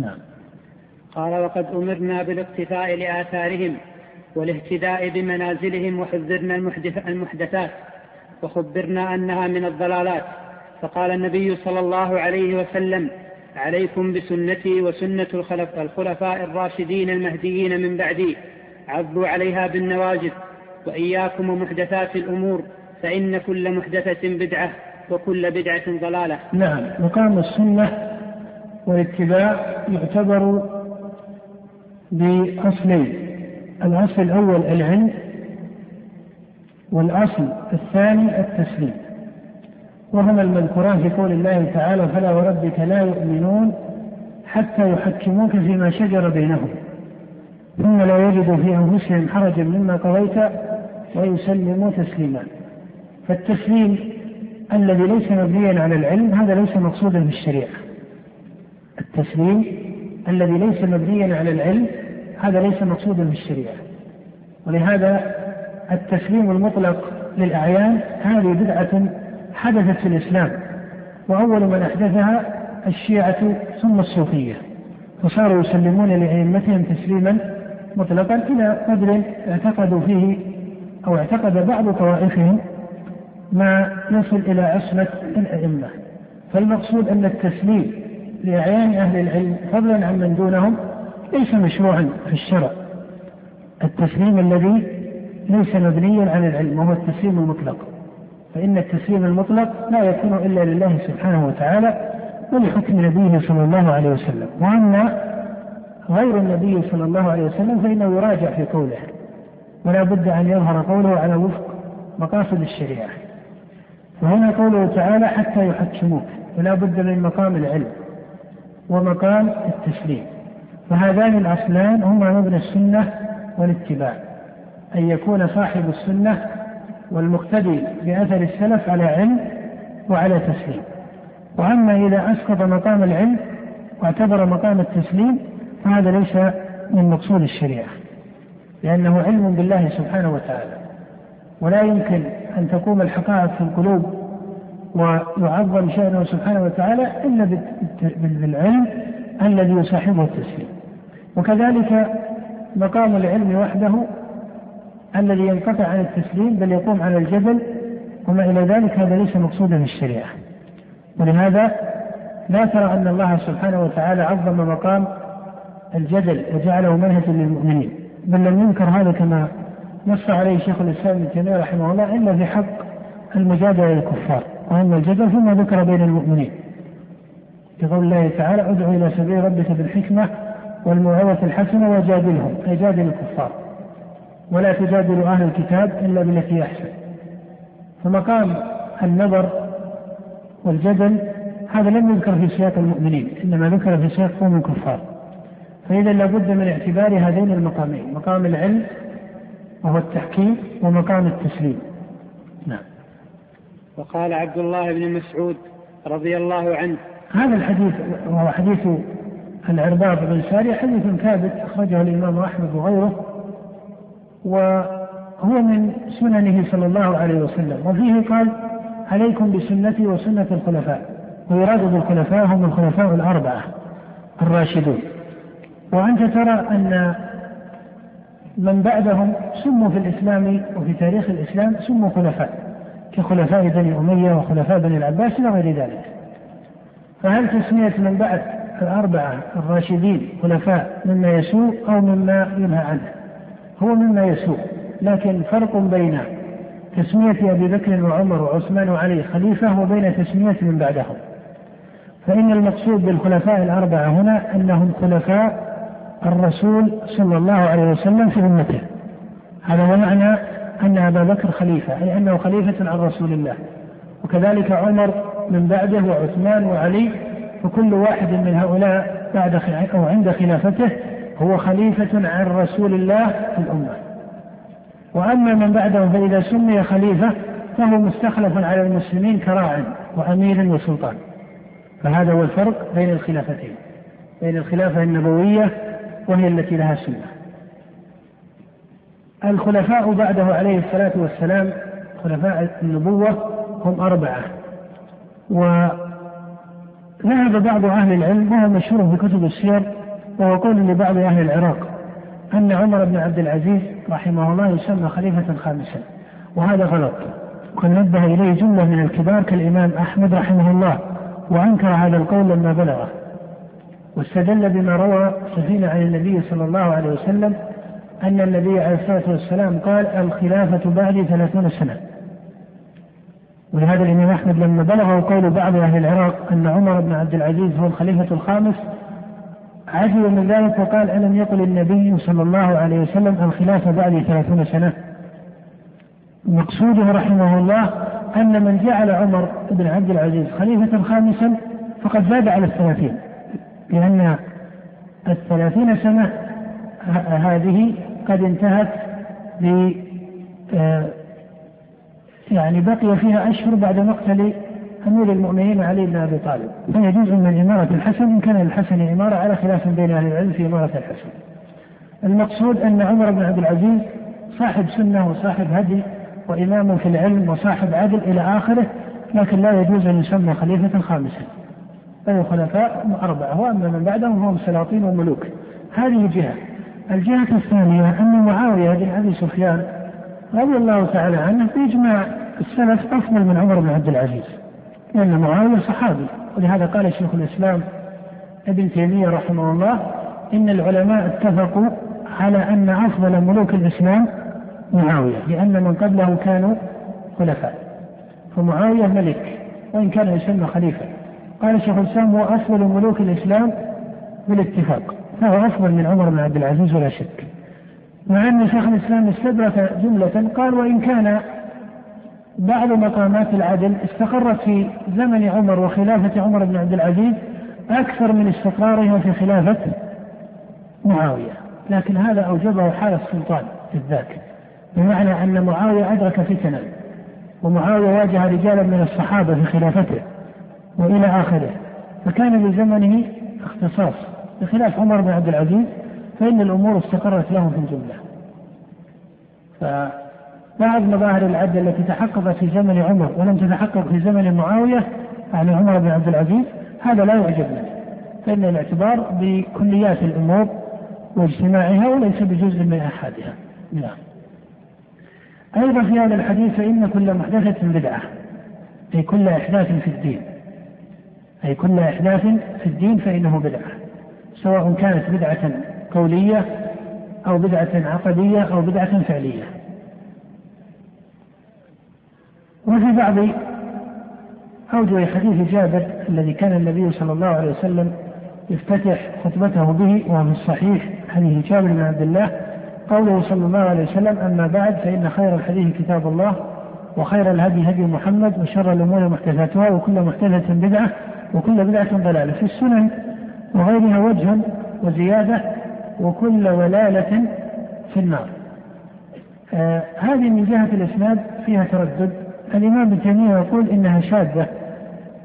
نعم. قال: وقد أمرنا بالاقتفاء لآثارهم والاهتداء بمنازلهم، وحذرنا المحدثات وخبرنا أنها من الضلالات. فقال النبي صلى الله عليه وسلم: عليكم بسنتي وسنة الخلفاء الراشدين المهديين من بعدي، عضوا عليها بالنواجذ، وإياكم ومحدثات الأمور، فإن كل محدثة بدعة وكل بدعة ضلالة. نعم. مقام السنة والاتباع يعتبر بأصلين: الأصل الأول العلم، والأصل الثاني التسليم، وهما المذكوران في قول الله تعالى: فلا وربك لا يؤمنون حتى يحكموك فيما شجر بينهم ثم لا يجدوا في أنفسهم حرجا مما قضيت ويسلموا تسليما. فالتسليم الذي ليس مبنيا على العلم هذا ليس مقصودا بالشريعة. التسليم الذي ليس مبنيا على العلم هذا ليس مقصودا بالشريعة، ولهذا التسليم المطلق للأعيان هذه بدعة حدثت في الإسلام، وأول من أحدثها الشيعة ثم الصوفية، فصاروا يسلمون لأئمتهم تسليما مطلقا إلى قدر اعتقدوا فيه أو اعتقد بعض طوائفهم ما يصل إلى عصمة الأئمة. فالمقصود أن التسليم لأعيان أهل العلم فضلا عن من دونهم ليس مشروعا في الشرع. التسليم الذي ليس مبنيا على العلم وهو التسليم المطلق، فإن التسليم المطلق لا يكون إلا لله سبحانه وتعالى ولحكم نبيه صلى الله عليه وسلم، وأما غير النبي صلى الله عليه وسلم فإنه يراجع في قوله، ولا بد أن يظهر قوله على وفق مقاصد الشريعة. وهنا قوله تعالى: حتى يحكموك، ولا بد من مقام العلم ومقام التسليم. فهذان الأصلان هما مبنى السنة والاتباع، أن يكون صاحب السنة والمقتدي بأثر السلف على علم وعلى تسليم. وأما إذا أسقط مقام العلم واعتبر مقام التسليم فهذا ليس من مقصود الشريعة، لأنه علم بالله سبحانه وتعالى، ولا يمكن أن تقوم الحقائق في القلوب ويعظم شأنه سبحانه وتعالى إلا بالعلم الذي يصاحبه التسليم. وكذلك مقام العلم وحده الذي ينقطع عن التسليم بل يقوم على الجبل وما إلى ذلك هذا ليس مقصودا بالشريعة، ولهذا لا ترى أن الله سبحانه وتعالى عظم مقام الجدل وجعله منهجا للمؤمنين، بل لم ينكر هذا كما نص عليه شيخ الإسلام ابن تيمية رحمه الله إلا في حق المجادلة للكفار، وأما الجدل فيما ذكر بين المؤمنين بقول الله تعالى: ادعو إلى سبيل ربك بالحكمة والموعظة الحسنة وجادلهم، أي جادل الكفار، ولا تجادل أهل الكتاب إلا بالتي أحسن. فمقام النظر والجدل هذا لم يذكر في سياق المؤمنين، إنما ذكر في سياق قوم الكفار. فإذا لابد من اعتبار هذين المقامين، مقام العلم وهو التحكيم ومقام التسليم. نعم. وقال عبد الله بن مسعود رضي الله عنه: هذا الحديث وهو حديث العرباض بن سارية حديث ثابت أخرجه الإمام أحمد وغيره، وهو من سننه صلى الله عليه وسلم، وفيه قال: عليكم بسنتي وسنة الخلفاء، ويراد بالخلفاء هم الخلفاء الأربعة الراشدون. وأنت ترى أن من بعدهم سموا في الإسلام وفي تاريخ الإسلام سموا خلفاء، كخلفاء بني أمية وخلفاء بني العباس إلى غير ذلك. فهل تسمية من بعد الأربعة الراشدين خلفاء مما يسوء أو مما ينهى عنه؟ هو مما يسوء، لكن فرق بين تسمية أبي بكر وعمر وعثمان وعلي خليفة وبين تسمية من بعدهم. فإن المقصود بالخلفاء الأربعة هنا أنهم خلفاء الرسول صلى الله عليه وسلم في أمته، هذا هو معنى أن أبا بكر خليفة، أي أنه خليفة عن رسول الله، وكذلك عمر من بعده وعثمان وعلي، فكل واحد من هؤلاء بعد أو عند خلافته هو خليفة عن رسول الله في الأمة. وأما من بعده فإذا سمي خليفة فهو مستخلف على المسلمين كراع وأمير وسلطان. فهذا هو الفرق بين الخلافتين، بين الخلافة النبوية وهي التي لها سنة. الخلفاء بعده عليه الصلاة والسلام خلفاء النبوة هم أربعة، ذهب بعض أهل العلم وهو مشهور بكتب السير وهو قول لبعض أهل العراق أن عمر بن عبد العزيز رحمه الله يسمى خليفة خامسا، وهذا غلط، وقد نبه إليه جملة من الكبار كالإمام أحمد رحمه الله وأنكر هذا القول لما بلغه، واستدل بما روى سفينة عن النبي صلى الله عليه وسلم أن النبي عليه الصلاة والسلام قال: الخلافة بعد 30 سنة. ولهذا الإمام أحمد لما بلغه قول بعض أهل العراق أن عمر بن عبد العزيز هو الخليفة الخامس عجب من ذلك وقال: ألم يقل النبي صلى الله عليه وسلم الخلافة بعد 30 سنة؟ مقصوده رحمه الله أن من جعل عمر بن عبد العزيز خليفة خامسا فقد زاد على 30، لأن 30 سنة هذه قد انتهت بقي فيها أشهر بعد مقتل أمير المؤمنين علي بن أبي طالب، فيجوز من إمارة الحسن إن كان الحسن إمارة على خلاف بين أهل العلم في إمارة الحسن. المقصود أن عمر بن عبد العزيز صاحب سنة وصاحب هدي وإمام في العلم وصاحب عدل إلى آخره، لكن لا يجوز أن يسمى خليفة خامسا، بل الخلفاء 4، وأما من بعدهم هم سلاطين وملوك. هذه جهة. الجهة الثانية أن معاوية بن أبي سفيان رضي الله تعالى عنه بإجماع السلف أفضل من عمر بن عبد العزيز، لأن معاوية صحابي، ولهذا قال شيخ الإسلام ابن تيمية رحمه الله: إن العلماء اتفقوا على أن أفضل ملوك الإسلام معاوية، لأن من قبله كانوا خلفاء، فمعاوية ملك وإن كان يسمى خليفة. قال شيخ الإسلام: هو أفضل ملوك الإسلام بالاتفاق، فهو أفضل من عمر بن عبد العزيز ولا شك. مع أن شيخ الإسلام استدرك جملة قال: وإن كان بعض مقامات العدل استقرت في زمن عمر وخلافة عمر بن عبد العزيز أكثر من استقرارها في خلافة معاوية، لكن هذا أوجبه حال السلطان بالذات، بمعنى أن معاوية أدرك فتنا، ومعاوية واجه رجالا من الصحابة في خلافته وإلى آخره، فكان لزمنه اختصاص، بخلاف عمر بن عبد العزيز فإن الأمور استقرت لهم في الجملة. فبعض مظاهر العدل التي تحققت في زمن عمر ولم تتحقق في زمن معاوية عن عمر بن عبد العزيز هذا لا يعجبنا، فإن الاعتبار بكليات الأمور واجتماعها وليس بجزء من أحدها. أيضا في هذا الحديث: فإن كل محدثة بدعة، أي كل إحداث في الدين، أي كل إحداث في الدين فإنه بدعة، سواء كانت بدعة قولية أو بدعة عقدية أو بدعة فعلية. وفي بعض أوجه حديث جابر الذي كان النبي صلى الله عليه وسلم يفتتح خطبته به، ومن الصحيح حديث جابر بن عبد الله قوله صلى الله عليه وسلم: أما بعد، فإن خير الحديث كتاب الله، وخير الهدي هدي محمد، وشر الأمور محدثاتها، وكل محدثة بدعة، وكل بدعة ضلالة، في السنن وغيرها وجه وزيادة، وكل ولالة في النار. هذه من جهة الإسناد فيها تردد. الإمام ابن تيمية يقول إنها شاذة،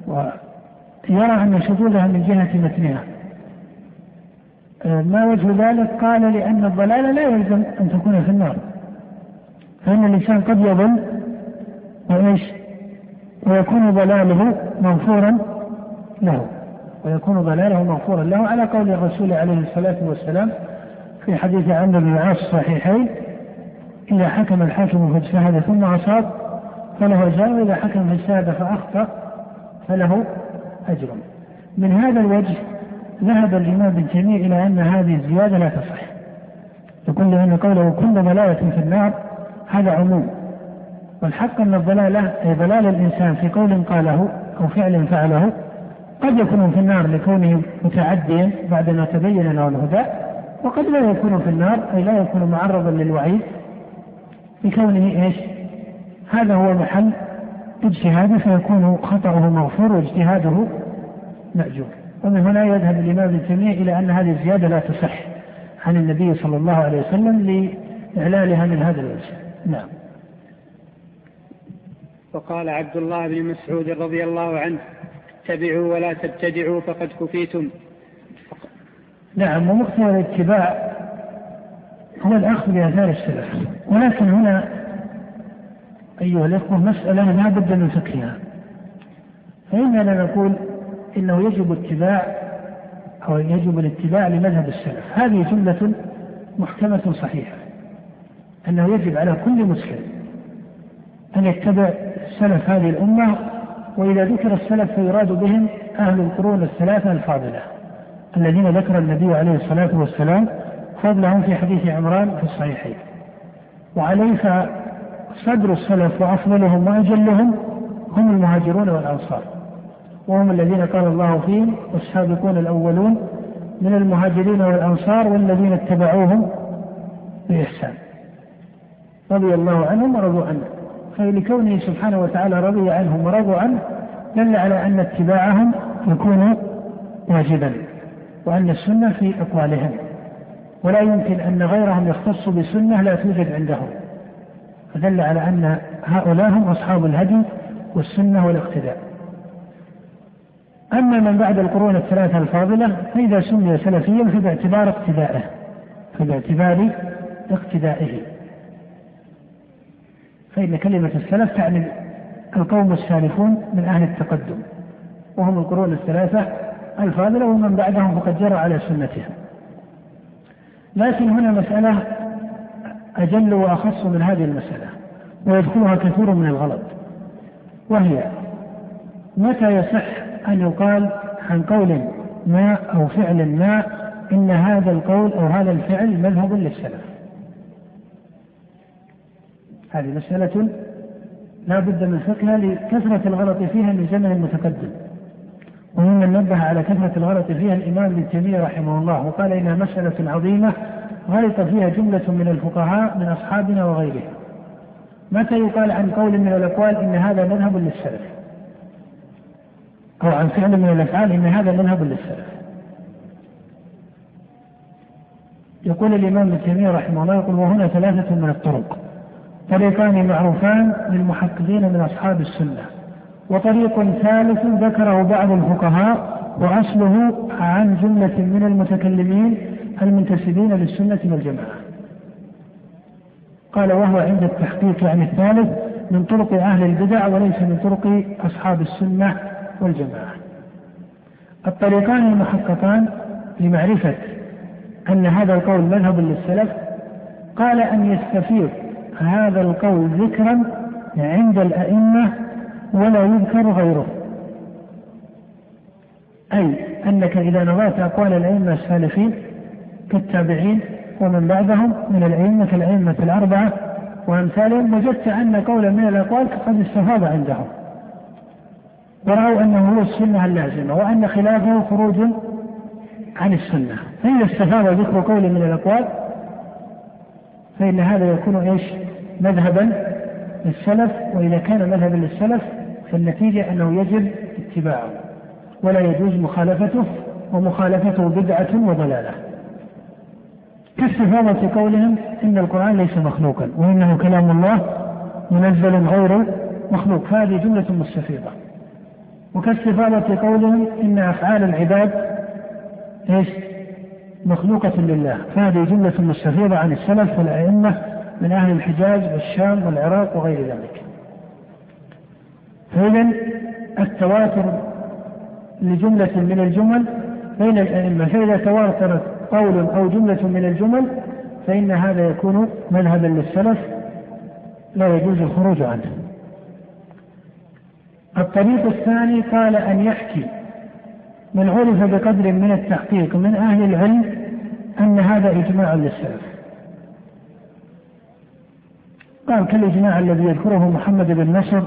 ويرى أن شذوذها من جهة متنها. ما وجه ذلك؟ قال: لأن الضلالة لا يلزم أن تكون في النار، فإن الإنسان قد يضل ويكون ضلاله مغفورا له، ويكون ضلاله مغفورا له، على قول الرسول عليه الصلاة والسلام في حديث عمرو بن العاص الصحيحين: إذا حكم الحاكم فاجتهد ثم أصاب فله أجر، وإذا حكم فاجتهد فأخطأ فله أجر. من هذا الوجه ذهب الإمام ابن تيمية إلى أن هذه الزيادة لا تصح، يقول أن قوله كل ضلالة في النار هذا عموم، والحق أن الضلالة أي ضلال الإنسان في قول قاله أو فعل فعله قد يكون في النار لكونه متعديا بعدما تبين له الهدى، وقد لا يكون في النار أي لا يكون معرضا للوعيد لكونه هذا هو محل اجتهاده، فيكون خطأه مغفور واجتهاده مأجور. ومن هنا يذهب الإمام ابن تيمية إلى أن هذه الزيادة لا تصح عن النبي صلى الله عليه وسلم لإعلالها من هذا الوجه. نعم. وقال عبد الله بن مسعود رضي الله عنه: اتبعوا ولا تبتدعوا فقد كفيتم. نعم. ومقتضى الاتباع هو الأخذ بآثار السلف، ولكن هنا أيها الأخوة مسألة لا بد من فقهها، فإننا نقول انه يجب اتباع او يجب الاتباع لمذهب السلف. هذه جملة محكمة صحيحة، انه يجب على كل مسلم ان يتبع سلف هذه الامة. واذا ذكر السلف فيراد بهم اهل القرون الثلاثة الفاضلة الذين ذكر النبي عليه الصلاة والسلام فضلهم في حديث عمران في الصحيحين. وعليه صدر السلف وافضلهم واجلهم هم المهاجرون والانصار، وهم الذين قال الله فيهم والسابقون الاولون من المهاجرين والانصار والذين اتبعوهم باحسان رضي الله عنهم ورضوا عنه. فلكونه سبحانه وتعالى رضي عنهم ورضوا عنه دل على ان اتباعهم يكون واجبا، وان السنه في اقوالهم، ولا يمكن ان غيرهم يختص بسنه لا توجد عندهم، فدل على ان هؤلاء هم اصحاب الهدي والسنه والاقتداء. اما من بعد القرون الثلاثه الفاضله فاذا سمي سلفيا فباعتبار اقتدائه، فان كلمه السلف تعني القوم السالفون من اهل التقدم، وهم القرون الثلاثه الفاضله ومن بعدهم فقد جرى على سنتهم. لكن هنا مساله أجل وأخص من هذه المسألة ويدخلها كثير من الغلط، وهي متى يصح أن يقال عن قول ما أو فعل ما إن هذا القول أو هذا الفعل مذهب للسلف؟ هذه مسألة لا بد من فقهها لكثرة الغلط فيها من زمن المتقدم، وممن نبه على كثرة الغلط فيها الإمام ابن تيمية رحمه الله وقال إنها مسألة عظيمة غلط فيها جملة من الفقهاء من أصحابنا وغيرهم. متى يقال عن قول من الأقوال إن هذا مذهب للسلف، أو عن فعل من الأفعال إن هذا مذهب للسلف؟ يقول الإمام ابن تيمية رحمه الله، يقول وهنا ثلاثة من الطرق: طريقان معروفان للمحققين من أصحاب السنة، وطريق ثالث ذكره بعض الفقهاء وأصله عن جملة من المتكلمين المنتسبين للسنة والجماعة. قال وهو عند التحقيق عن الثالث من طرق أهل البدع وليس من طرق أصحاب السنة والجماعة. الطريقان المحققان لمعرفة أن هذا القول مذهب للسلف، قال أن يستفيض هذا القول ذكرا عند الأئمة ولا يذكر غيره، أي أنك إذا نظرت أقوال الأئمة السالفين كالتابعين ومن بعدهم من الأئمة الأربعة وأمثالهم وجدت أن قولا من الأقوال قد استفاض عندهم ورأوا أنه هو السنة اللازمة وأن خلافه خروج عن السنة، فإذا استفاض ذكر قول من الأقوال فإن هذا يكون مذهبا للسلف. وإذا كان مذهبا للسلف فالنتيجة أنه يجب اتباعه ولا يجوز مخالفته، ومخالفته بدعة وضلالة، كاستفاضة قولهم إن القرآن ليس مخلوقا وإنه كلام الله منزل غير مخلوق، هذه جملة مستفيضة. وكاستفاضة قولهم إن أفعال العباد مخلوقة لله، هذه جملة مستفيضة عن السلف والأئمة من أهل الحجاز والشام والعراق وغير ذلك. فإذا التواتر لجملة من الجمل بين الأئمة، فإذا تواترت قول أو جملة من الجمل فإن هذا يكون مذهبا للسلف لا يجوز الخروج عنه. الطريق الثاني قال أن يحكي من عرف بقدر من التحقيق من أهل العلم أن هذا إجماع للسلف. قال كالإجماع الذي يذكره محمد بن نصر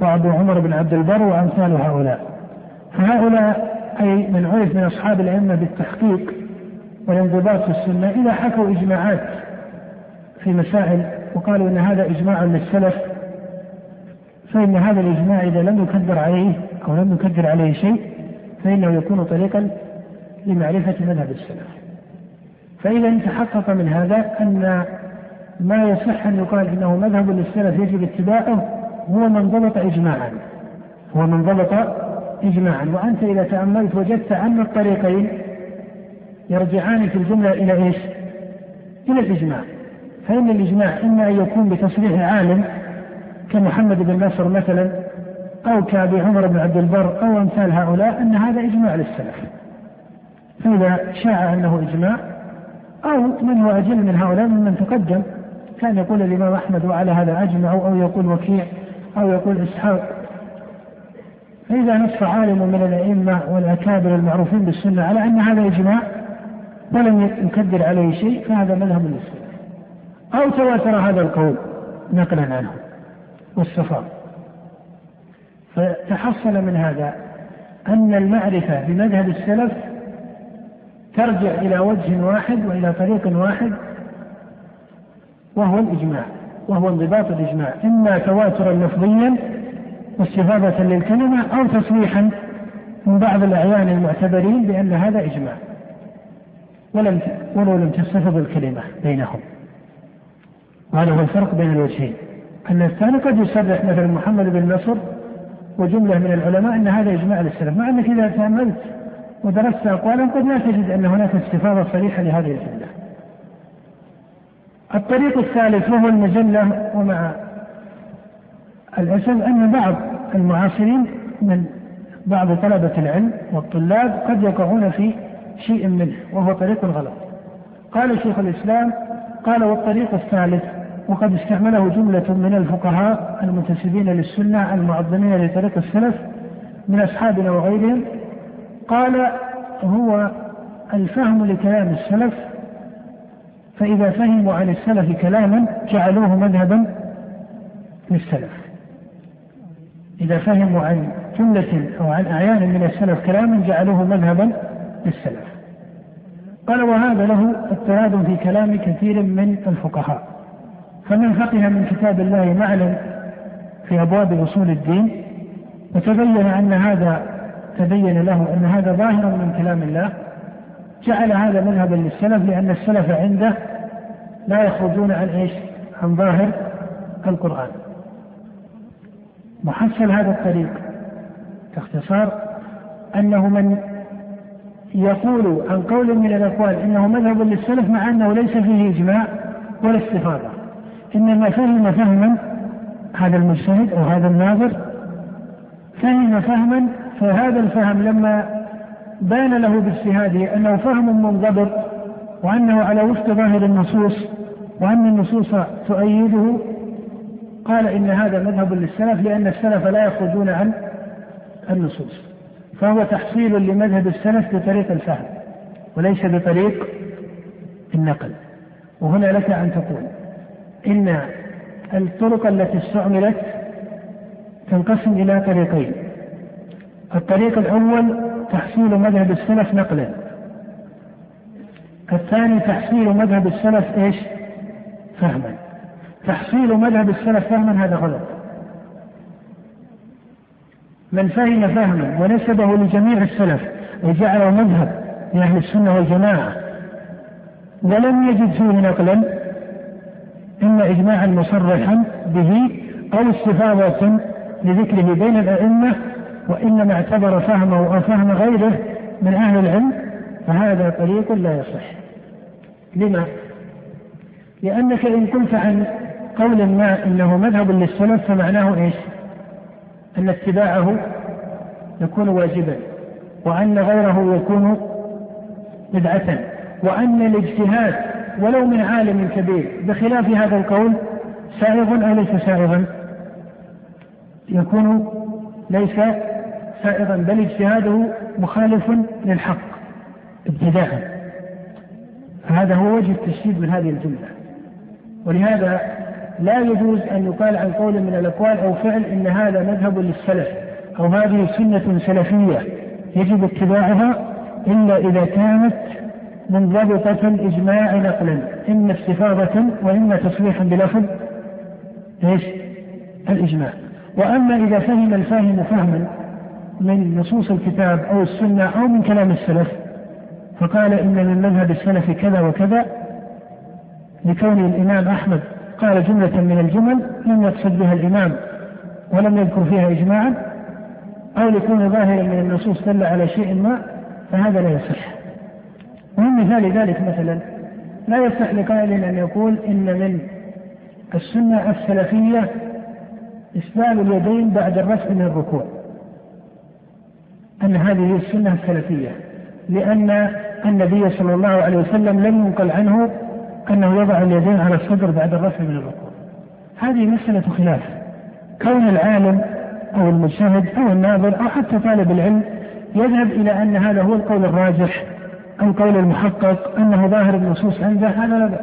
وأبو عمر بن عبد البر وأمثال هؤلاء. فهؤلاء أي من عرف من أصحاب الأئمة بالتحقيق والانضباط في السنة إذا حكوا إجماعات في مسائل وقالوا إن هذا إجماع للسلف فإن هذا الإجماع إذا لم يكدر عليه أو لم يكدر عليه شيء فإنه يكون طريقا لمعرفة مذهب السلف. فإذا تحقق من هذا أن ما يصح أن يقال إنه مذهب للسلف يجب اتباعه هو من ضبط إجماعا. وأنت إذا تأملت وجدت أن الطريقين يرجعان في الجملة إلى الإجماع، فإن الإجماع إما أن يكون بتصريح عالم كمحمد بن نصر مثلا أو كأبي عمر بن عبد البر أو أمثال هؤلاء أن هذا إجماع للسلف. فإذا شاع أنه إجماع أو من هو أجل من هؤلاء ممن تقدم كان يقول الإمام أحمد وعلى هذا أجمع، أو يقول وكيع أو يقول إسحاق. فإذا نص عالم من الأئمة والأكابر المعروفين بالسنة على أن هذا إجماع ولم يكدر عليه شيء فهذا مذهب للسلف، أو تواتر هذا القول نقلا عنه والصفاء. فتحصل من هذا أن المعرفة بمذهب السلف ترجع إلى وجه واحد وإلى طريق واحد وهو الإجماع، وهو انضباط الإجماع، إما تواترا لفظيا واستفادة للكلمة أو تصريحا من بعض الأعيان المعتبرين بأن هذا إجماع ولو لم تستفد الكلمة بينهم. وهذا هو الفرق بين الوجهين، أن الثاني قد يصرح مثل محمد بن نصر وجملة من العلماء أن هذا إجماع للسلف، مع أنك إذا تأملت ودرست أقوالا قد لا تجد أن هناك استفادة صريحة لهذه الجملة. الطريق الثالث وهو المجلة، ومع الأسف أن بعض المعاصرين من بعض طلبة العلم والطلاب قد يقعون في شيء منه وهو طريق غلط. قال شيخ الإسلام قال والطريق الثالث، وقد استعمله جملة من الفقهاء المنتسبين للسنة المعظمين لطريق السلف من أصحابنا وغيرهم، قال هو الفهم لكلام السلف، فإذا فهموا عن السلف كلاما جعلوه مذهبا للسلف. إذا فهموا عن جملة أو عن أعيان من السلف كلاما جعلوه مذهبا للسلف. قال وهذا له اضطراد في كلام كثير من الفقهاء، فمن فقه من كتاب الله معلم في أبواب أصول الدين وتبين له أن هذا ظاهر من كلام الله جعل هذا مذهبا للسلف، لأن السلف عنده لا يخرجون عن إيش؟ عن ظاهر القرآن. محصل هذا الطريق باختصار أنه من يقول عن قول من الأقوال إنه مذهب للسلف مع أنه ليس فيه إجماع ولا استفادة، إنما فهم فهما هذا المجتهد أو هذا الناظر فهم فهما، فهذا الفهم لما بان له باجتهاده أنه فهم منضبط وأنه على وفق ظاهر النصوص وأن النصوص تؤيده، قال إن هذا مذهب للسلف لأن السلف لا يخرجون عن النصوص، فهو تحصيل لمذهب السلف بطريق الفهم وليس بطريق النقل. وهنا لك أن تقول إن الطرق التي استعملت تنقسم إلى طريقين، الطريق الأول تحصيل مذهب السلف نقلا، الثاني تحصيل مذهب السلف إيش؟ فهما. تحصيل مذهب السلف فهما هذا غلط. من فهم فهما ونسبه لجميع السلف وجعله مذهب لأهل السنة والجماعة ولم يجد فيه نقلا إما إجماعا مصرحا به أو استفادة لذكره بين الأئمة، وإنما اعتبر فهمه أو فهم غيره من أهل العلم، فهذا طريق لا يصح. لما؟ لأنك إن قلت عن قول ما إنه مذهب للسلف فمعناه إيش؟ أن اتباعه يكون واجبا، وأن غيره يكون بدعة، وأن الاجتهاد ولو من عالم كبير بخلاف هذا القول سائغ أو ليس سائغا، يكون ليس سائغا بل اجتهاده مخالف للحق ابتداء. هذا هو وجه التشديد من هذه الجملة، ولهذا لا يجوز أن يقال عن قول من الأقوال أو فعل إن هذا مذهب للسلف أو هذه سنة سلفية يجب اتباعها إلا إذا كانت منضبطة الإجماع نقلا، إما استفاضة وإما تصريحا بلفظ إيش؟ الإجماع. وأما إذا فهم الفاهم فهما من نصوص الكتاب أو السنة أو من كلام السلف فقال إن من مذهب السلف كذا وكذا، لكون الإمام أحمد قال جملة من الجمل لم يقصد بها الإمام ولم يذكر فيها إجماعا، أو لكون ظاهرا من النصوص دل على شيء ما، فهذا لا يصح. ومن مثال ذلك مثلا لا يصح لقائل أن يقول إن من السنة السلفية إسلام اليدين بعد الرفع من الركوع، أن هذه السنة السلفية، لأن النبي صلى الله عليه وسلم لم ينقل عنه أنه يضع اليدين على الصدر بعد الرفع من الركوع. هذه مسألة خلاف، كون العالم أو المجتهد أو الناظر أو حتى طالب العلم يذهب إلى أن هذا هو القول الراجح أو القول المحقق أنه ظاهر النصوص عنده، هذا لا بأس،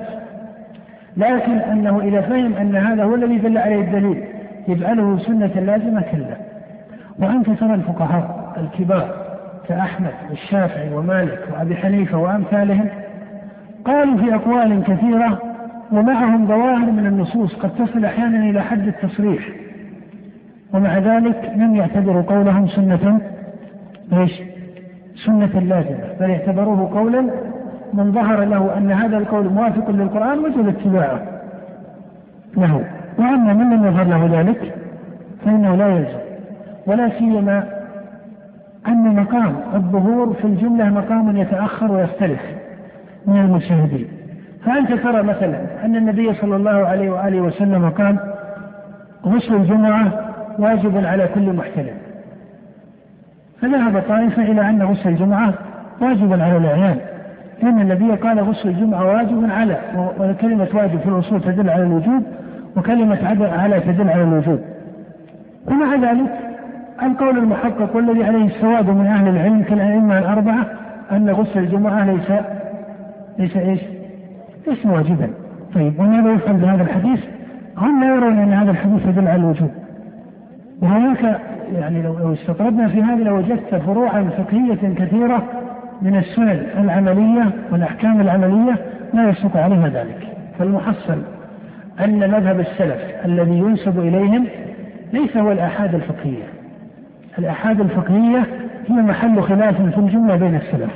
لكن أنه إذا فهم أن هذا هو الذي دل عليه الدليل يجعله سنة لازمة كلا. وأنت ترى الفقهاء الكبار كأحمد والشافعي ومالك وأبي حنيفة وأمثالهم قالوا في أقوال كثيرة ومعهم ظواهر من النصوص قد تصل أحيانا إلى حد التصريح، ومع ذلك لم يعتبروا قولهم سنة لازمة، بل يعتبروه قولا من ظهر له أن هذا القول موافق للقرآن وجب اتباعه له. وأما من لم يظهر له ذلك فإنه لا يلزم، ولا سيما أن مقام الظهور في الجملة مقام يتأخر ويختلف من المشاهدين. فأنت ترى مثلا أن النبي صلى الله عليه وآله وسلم قال غسل الجمعة واجب على كل محتلم، فذهب طائفة إلى أن غسل الجمعة واجب على الأعيان، لأن النبي قال غسل الجمعة واجب على، وكلمة واجب في الأصول تدل على الوجوب، وكلمة على تدل على الوجوب. ومع ذلك القول المحقق والذي عليه السواد من أهل العلم كالأئمة الأربعة أن غسل الجمعة ليس واجبا. طيب وماذا يفعل بهذا الحديث؟ هم لا يرون أن هذا الحديث يدل على الوجوب. وهناك يعني لو استطردنا في هذا لوجدت فروعا فقهية كثيرة من السنن العملية والأحكام العملية لا يصدق عليها ذلك. فالمحصل أن مذهب السلف الذي ينسب إليهم ليس هو الآحاد الفقهية. الآحاد الفقهية هي محل خلاف في الجملة بين السلف،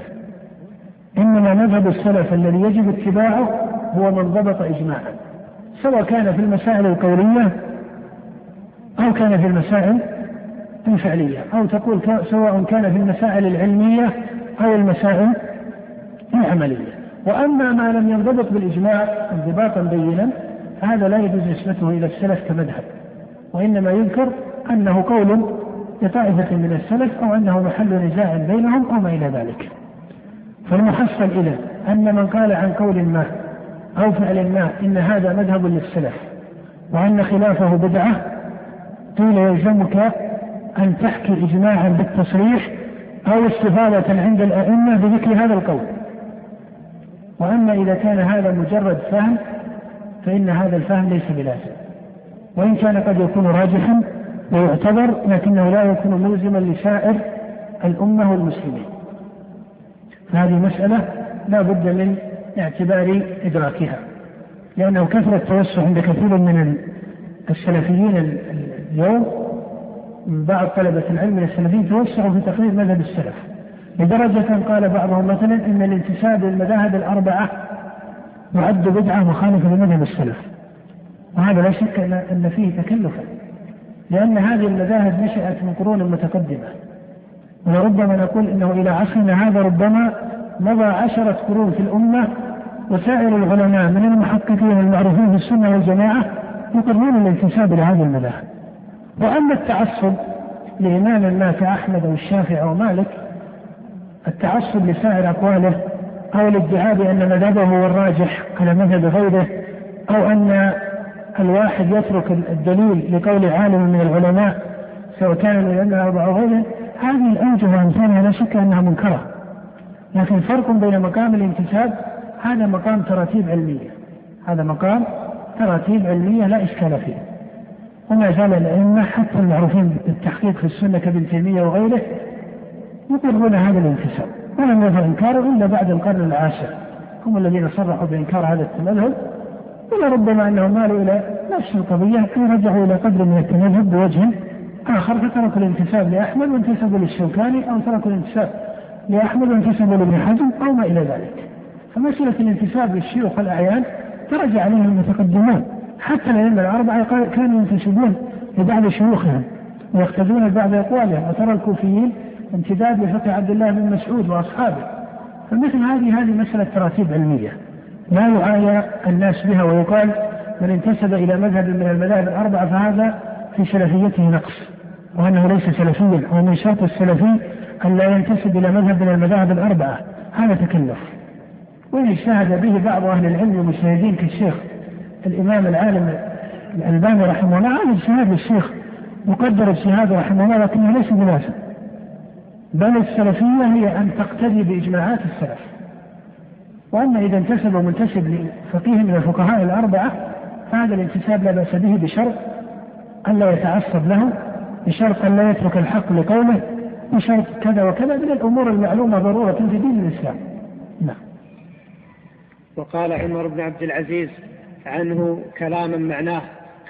إنما مذهب السلف الذي يجب اتباعه هو من ضبط إجماعا، سواء كان في المسائل القولية أو كان في المسائل الفعلية، أو تقول سواء كان في المسائل العلمية أو المسائل العملية. وأما ما لم ينضبط بالإجماع انضباطا بينا هذا لا يجوز نسبته إلى السلف كمذهب، وإنما يذكر أنه قول لطائفة من السلف أو أنه محل نزاع بينهم أو ما إلى ذلك. فالمحصل إلى أن من قال عن قول ما أو فعل ما إن هذا مذهب للسلف وأن خلافه بدعة، قيل يلزمك أن تحكي إجماعا بالتصريح أو استفادة عند الأئمة بذكر هذا القول. وأما إذا كان هذا مجرد فهم فإن هذا الفهم ليس بلازم، وإن كان قد يكون راجحا ويعتبر، لكنه لا يكون ملزما لسائر الأمة والمسلمين. فهذه مسألة لا بد من اعتبار إدراكها، لأنه كثرة التوسع عند كثير من السلفيين اليوم من بعض طلبة العلم السلفيين توسعوا في تقرير مذهب السلف، لدرجة قال بعضهم مثلا إن الانتساب للمذاهب الأربعة يعد بدعة مخالفة لمذهب السلف، وهذا لا شك أن فيه تكلفا، لأن هذه المذاهب نشأت من قرون متقدمة، وربما نقول إنه إلى عصرنا هذا ربما مضى 10 قرون في الأمة، وسائر العلماء من المحققين المعروفين بالسنة والجماعة يقرون الانتساب لهذه المذاهب. وأما التعصب لإمام ما كأحمد والشافعي ومالك، التعصب لسائر أقواله أو الادعاء بأن مذهبه هو الراجح على مذهب غيره، أو أن الواحد يترك الدليل لقول عالم من العلماء سواء كان من العلماء أو غيره، هذه الأوجه وأمثالها لا شك أنها منكرة، لكن الفرق بين مقام الانتساب هذا مقام تراتيب علمية، هذا مقام تراتيب علمية لا إشكال فيه، وما زال الأئمة حتى المعروفين بالتحقيق في السنة كابن تيمية وغيره يقرون هذا الانتساب، ولم يظهر إنكاره إلا بعد القرن العاشر، هم الذين صرحوا بإنكار هذا التمذهب، ولربما أنهم مالوا إلى نفس القضية أن رجعوا إلى قدر من التمذهب بوجه آخر، فتركوا الانتساب لأحمد وانتسبوا للشوكاني، أو تركوا الانتساب لأحمد وانتسبوا لابن حزم أو ما إلى ذلك. فمسألة الانتساب للشيوخ والأعيان ترجع عليهم المتقدمون، حتى الأئمة الأربعة كانوا ينتسبون لبعض شيوخهم ويقتدون ببعض أقوالهم، وترى الكوفيين امتداد لفقه عبد الله بن مسعود وأصحابه. فمثل هذه مسألة تراتيب علمية لا يعايا الناس بها، ويقال من انتسب إلى مذهب من المذاهب الأربعة فهذا في سلفيته نقص، وأنه ليس سلفيا، ومن شرط السلفي أن لا ينتسب إلى مذهب من المذاهب الأربعة، هذا تكلف. وإن اجتهد به بعض أهل العلم المجتهدين كالشيخ الإمام العالم الألباني رحمه الله، عن اجتهاد الشيخ مقدر اجتهاده رحمه الله، لكنه ليس بلازم، بل السلفية هي أن تقتدي بإجماعات السلف. وأما إذا انتسب ومنتسب لفقيه من الفقهاء الأربعة فهذا الانتساب لا بأس به، بشرط أن لا يتعصب له، بشرط أن لا يترك الحق لقومه، بشرط كذا وكذا من الأمور المعلومة ضرورة في دين الإسلام. نعم. وقال عمر بن عبد العزيز عنه كلاما معناه: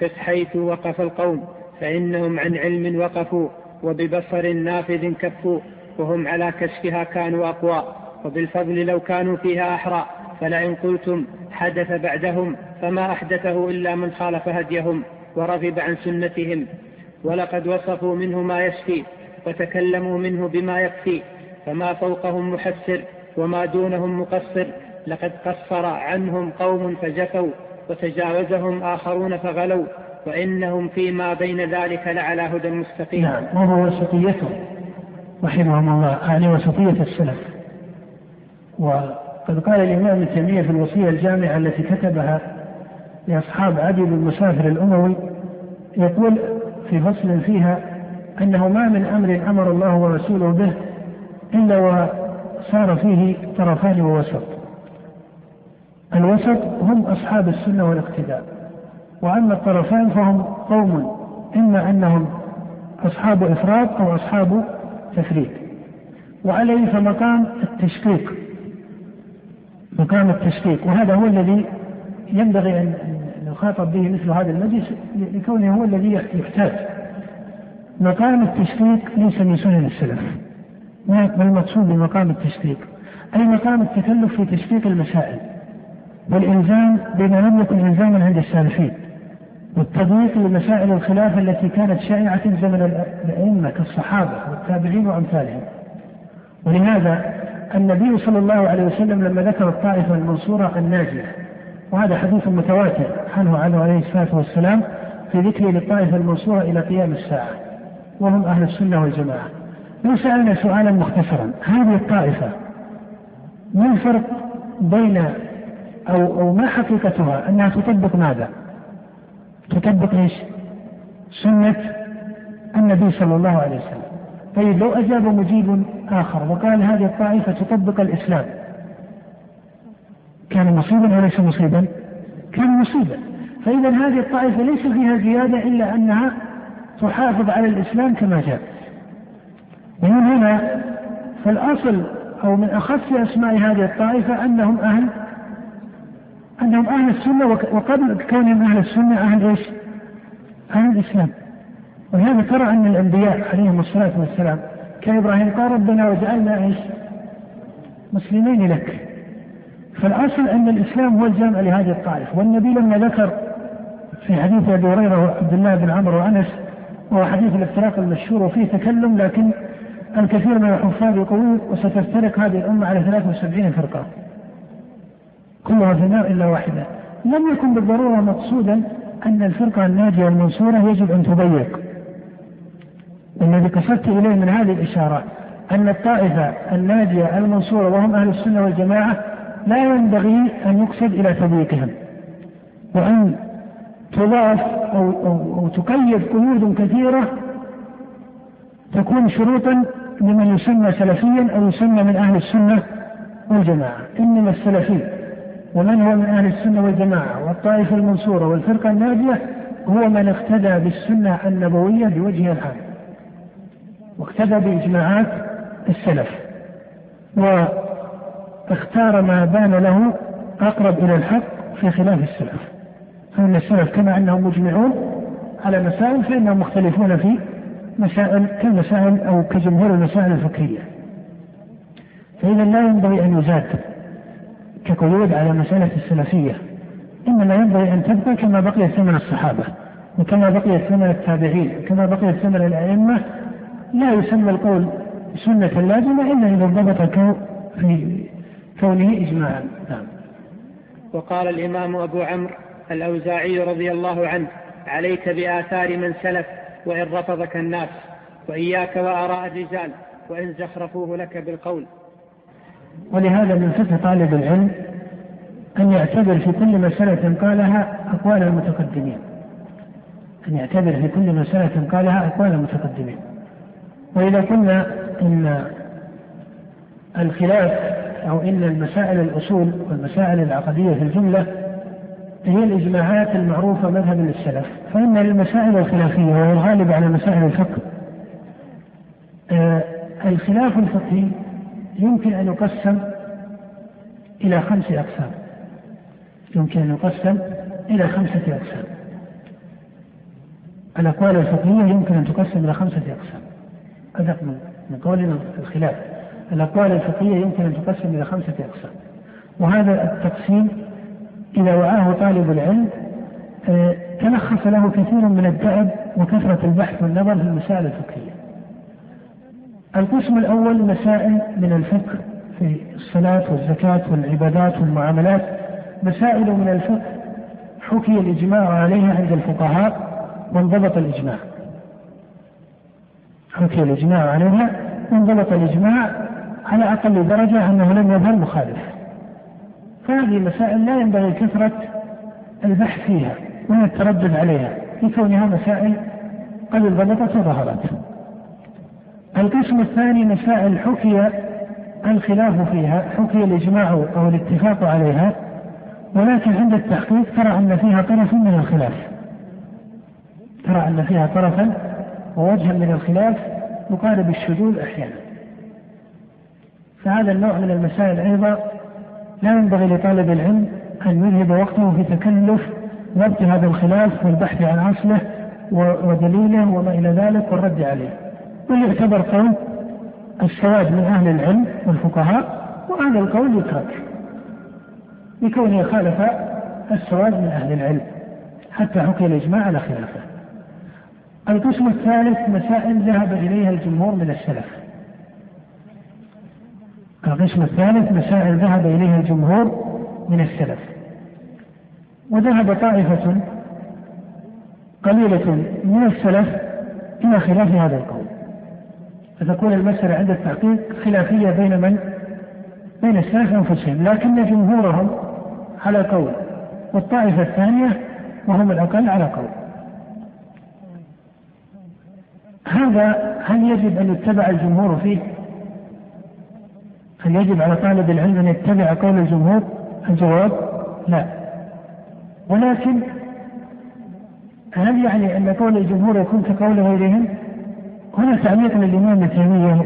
قس حيث وقف القوم فإنهم عن علم وقفوا، وببصر نافذ كفوا، وهم على كشفها كانوا أقوى، وبالفضل لو كانوا فيها أحرى، فلئن قلتم حدث بعدهم فما أحدثه إلا من خالف هديهم ورغب عن سنتهم. ولقد وصفوا منه ما يشفي، وتكلموا منه بما يكفي، فما فوقهم محسر وما دونهم مقصر. لقد قصر عنهم قوم فجفوا، وتجاوزهم آخرون فغلوا، وإنهم فيما بين ذلك لعلى هدى مستقيم. نعم، وهو وسطيته رحمهم الله، يعني وسطية السلف. وقد قال الإمام ابن تيمية في الوصية الجامعة التي كتبها لأصحاب عدي بن مسافر الأموي، يقول في فصل فيها أنه ما من أمر أمر الله ورسوله به إلا وصار فيه طرفان ووسط. الوسط هم أصحاب السنة والاقتداء، وأما الطرفان فهم قوم إما أنهم أصحاب إفراط أو أصحاب تفريط. وعليه فمقام التشقيق، مقام التشقيق، وهذا هو الذي ينبغي أن نخاطب به مثل هذا المجلس لكونه هو الذي يحتاج. مقام التشقيق ليس من سنن السلف، ما المقصود بمقام التشقيق؟ أي مقام التكلف في تشقيق المسائل والإلزام بما لم يكن إلزاما عند السالفين، والتضييق لمسائل الخلاف التي كانت شائعة زمن الأئمة كالصحابة والتابعين وأمثالهم. ولهذا النبي صلى الله عليه وسلم لما ذكر الطائفة المنصورة الناجية، وهذا حديث متواتر عنه عليه الصلاة والسلام في ذكره للطائفة المنصورة إلى قيام الساعة، وهم أهل السنة والجماعة، لو سألنا سؤالا مختصرا: هذه الطائفة ما الفرق بين أو ما حقيقتها؟ أنها تطبق ماذا؟ تطبق إيش؟ سنة النبي صلى الله عليه وسلم. طيب لو أجاب مجيب آخر وقال: هذه الطائفة تطبق الإسلام، كان مصيبا وليس مصيبا؟ كان مصيبا. فإذا هذه الطائفة ليس فيها زيادة إلا أنها تحافظ على الإسلام كما جاء. ومن هنا فالأصل أو من أخص أسماء هذه الطائفة أنهم أهل السنة، وقبل كونهم أهل السنة أهل إيش؟ أهل الإسلام. وهذا ترى أن الأنبياء عليهم الصلاة والسلام كإبراهيم قال: ربنا واجعلنا إيش؟ مسلمين لك. فالأصل أن الإسلام هو الجامع لهذه الطائفة. والنبي لما ذكر في حديث أبي هريرة وعبد الله بن عمرو وأنس، وهو حديث الافتراق المشهور وفيه تكلم، لكن الكثير من الحفاظ يقول: وستفترق هذه الأمة على 73 فرقة كلها في النار إلا واحدة. لم يكن بالضرورة مقصودا أن الفرقة الناجية والمنصورة يجب أن تضيق. والذي قصدت إليه من هذه الإشارة أن الطائفة الناجية المنصورة وهم أهل السنة والجماعة لا ينبغي أن يقصد إلى تضييقهم، وأن تضاف أو تقيد قيود كثيرة تكون شروطا لمن يسمى سلفيا أو يسمى من أهل السنة والجماعة. إنما السلفي ومن هو من أهل السنة والجماعة والطائفة المنصورة والفرقة الناجية هو من اقتدى بالسنة النبوية بوجهها العام، واقتدى بإجماعات السلف، واختار ما بان له أقرب إلى الحق في خلاف السلف. فإن السلف كما أنهم مجمعون على مسائل فإنهم مختلفون في مسائل كمسائل أو كجمهور المسائل الفكرية. فإذا لا ينبغي أن يزاد كقيود على مسألة السلفية، إنما ينبغي أن تبقى كما بقي ثمن الصحابة، وكما بقي ثمن التابعين، وكما بقي ثمن الأئمة. لا يسمى القول سنة لازمة إلا إذا انضبط في كونه إجماعا. وقال الإمام أبو عمرو الأوزاعي رضي الله عنه: عليك بآثار من سلف، وإن رفضك الناس، وإياك وآراء الرجال، وإن زخرفوه لك بالقول. ولهذا من فقه طالب العلم أن يعتبر في كل مسألة قالها أقوال المتقدمين، وإذا قلنا أن الخلاف أو إن المسائل الأصول والمسائل العقدية في الجملة هي الإجماعات المعروفة مذهب السلف، فإن للمسائل الخلافية وهو الغالب على مسائل الفقه الخلاف الفقهي يمكن أن يقسم إلى 5 أقسام، الأقوال الفقهية يمكن أن تقسم إلى 5 أقسام، أدق من قولنا الخلاف. الأقوال الفقهية يمكن أن تقسم إلى 5 أقسام، وهذا التقسيم إذا وعاه طالب العلم تلخص له كثير من التعب وكثرة البحث والنظر في المسائل الفقهية. القسم الأول مسائل من الفقه في الصلاة والزكاة والعبادات والمعاملات، مسائل من الفقه حكي الإجماع عليها عند الفقهاء وانضبط الإجماع، على أقل درجة أنه لم يظهر مخالف، فهذه مسائل لا ينبغي كثرة البحث فيها ولا التردد عليها لكونها مسائل قد انضبطت وظهرت. القسم الثاني مسائل حكي الخلاف فيها، حكي الإجماع أو الاتفاق عليها ولكن عند التحقيق ترى أن فيها طرف من الخلاف، ووجها من الخلاف يقارب الشذوذ أحيانا، فهذا النوع من المسائل أيضا لا ينبغي لطالب العلم أن يذهب وقته في تكلف ضبط هذا الخلاف والبحث عن أصله ودليله وما إلى ذلك والرد عليه، بل يعتبر قول السواد من أهل العلم والفقهاء، وهذا القول يترك لكونه خالف السواد من أهل العلم حتى حكي الإجماع على خلافه. القسم الثالث مسائل ذهب إليها الجمهور من السلف، وذهب طائفة قليلة من السلف إلى خلاف هذا القول، فتكون المسألة عند التحقيق خلافية بين من؟ بين السلف أنفسهم، لكن جمهورهم على قول والطائفة الثانية وهم الأقل على قول. هذا هل يجب أن يتبع الجمهور فيه؟ هل يجب على طالب العلم أن يتبع قول الجمهور؟ الجواب لا، ولكن هل يعني أن قول الجمهور يكون كقول غيرهم؟ هنا تعليق للإمام ابن تيمية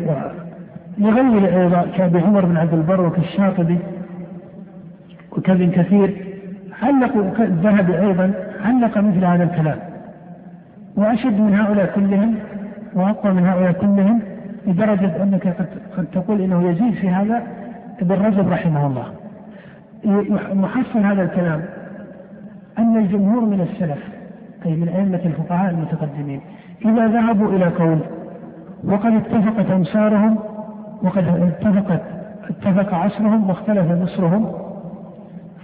لغير أيضا كأبي عمر بن عبد البر وكالشاطبي وكابن كثير علقوا، الذهب أيضا علق مثل هذا الكلام، وأشد من هؤلاء كلهم وأقوى من هؤلاء كلهم لدرجة أنك قد تقول إنه يزيد في هذا ابن رجب رحمه الله. محصل هذا الكلام أن الجمهور من السلف أي من أئمة الفقهاء المتقدمين إذا ذهبوا إلى قول وقد اتفقت أمصارهم وقد اتفق عصرهم واختلف نصرهم،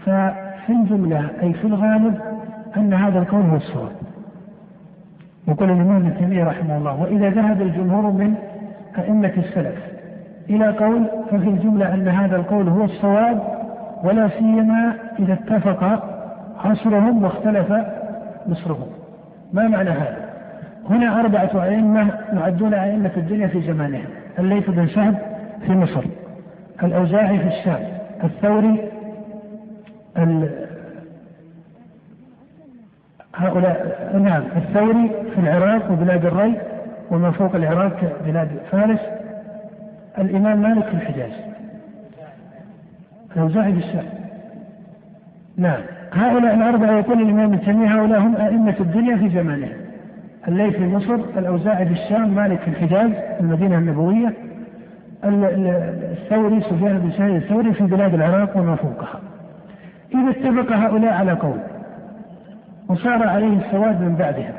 ففي الجملة أي في الغالب أن هذا القول هو الصواب. وقال الإمام ابن تيمية رحمه الله وإذا ذهب الجمهور من أئمة السلف إلى قول ففي الجملة أن هذا القول هو الصواب، ولا سيما إذا اتفق عصرهم واختلف مصرهم. ما معنى هذا؟ هنا 4 أئمة يعدون أئمة الدنيا في زمانهم: الليث بن سهل في مصر، الأوزاعي في الشام، الثوري. هؤلاء نعم الثوري في العراق وبلاد الري وما فوق العراق بلاد فارس، الإمام مالك في الحجاز، الأوزاعي في الشام. نعم هؤلاء 4 يقول الإمام ابن تيمية هؤلاء هم أئمة الدنيا في زمانه: الليث في مصر، الأوزاعي في الشام، مالك في الحجاز المدينة النبوية، الثوري سفيان بن سعيد الثوري في بلاد العراق وما فوقها. إذا اتفق هؤلاء على قول وصار عليه السواد من بعدها،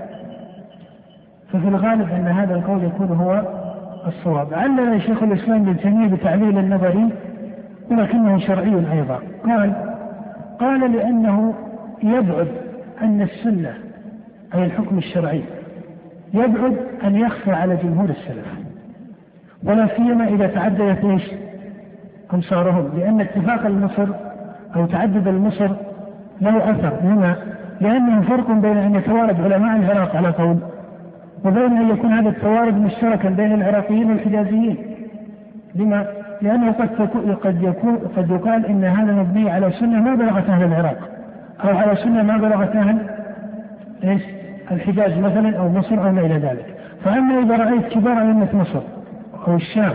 ففي الغالب أن هذا القول يكون هو الصواب. علّل شيخ الإسلام ابن تيمية بتعليل نظري ولكنه شرعي أيضا، قال لأنه يبعد أن السنة أي الحكم الشرعي يبعد أن يخفى على جمهور السلف، ولا سيما إذا تعددت أمصارهم، لأن اتفاق المصر أو تعدد المصر له أثر هنا، لأنه فرق بين أن يتوارد علماء العراق على قول، وبين أن يكون هذا التوارد مشتركا بين العراقيين والحجازيين. لما؟ لأنه قد يقال إن هذا مبني على سنة ما بلغت أهل العراق، أو على سنة ما بلغت أهل الحجاز مثلا أو مصر أو ما إلى ذلك. فأما إذا رأيت كبار أئمة مصر أو الشام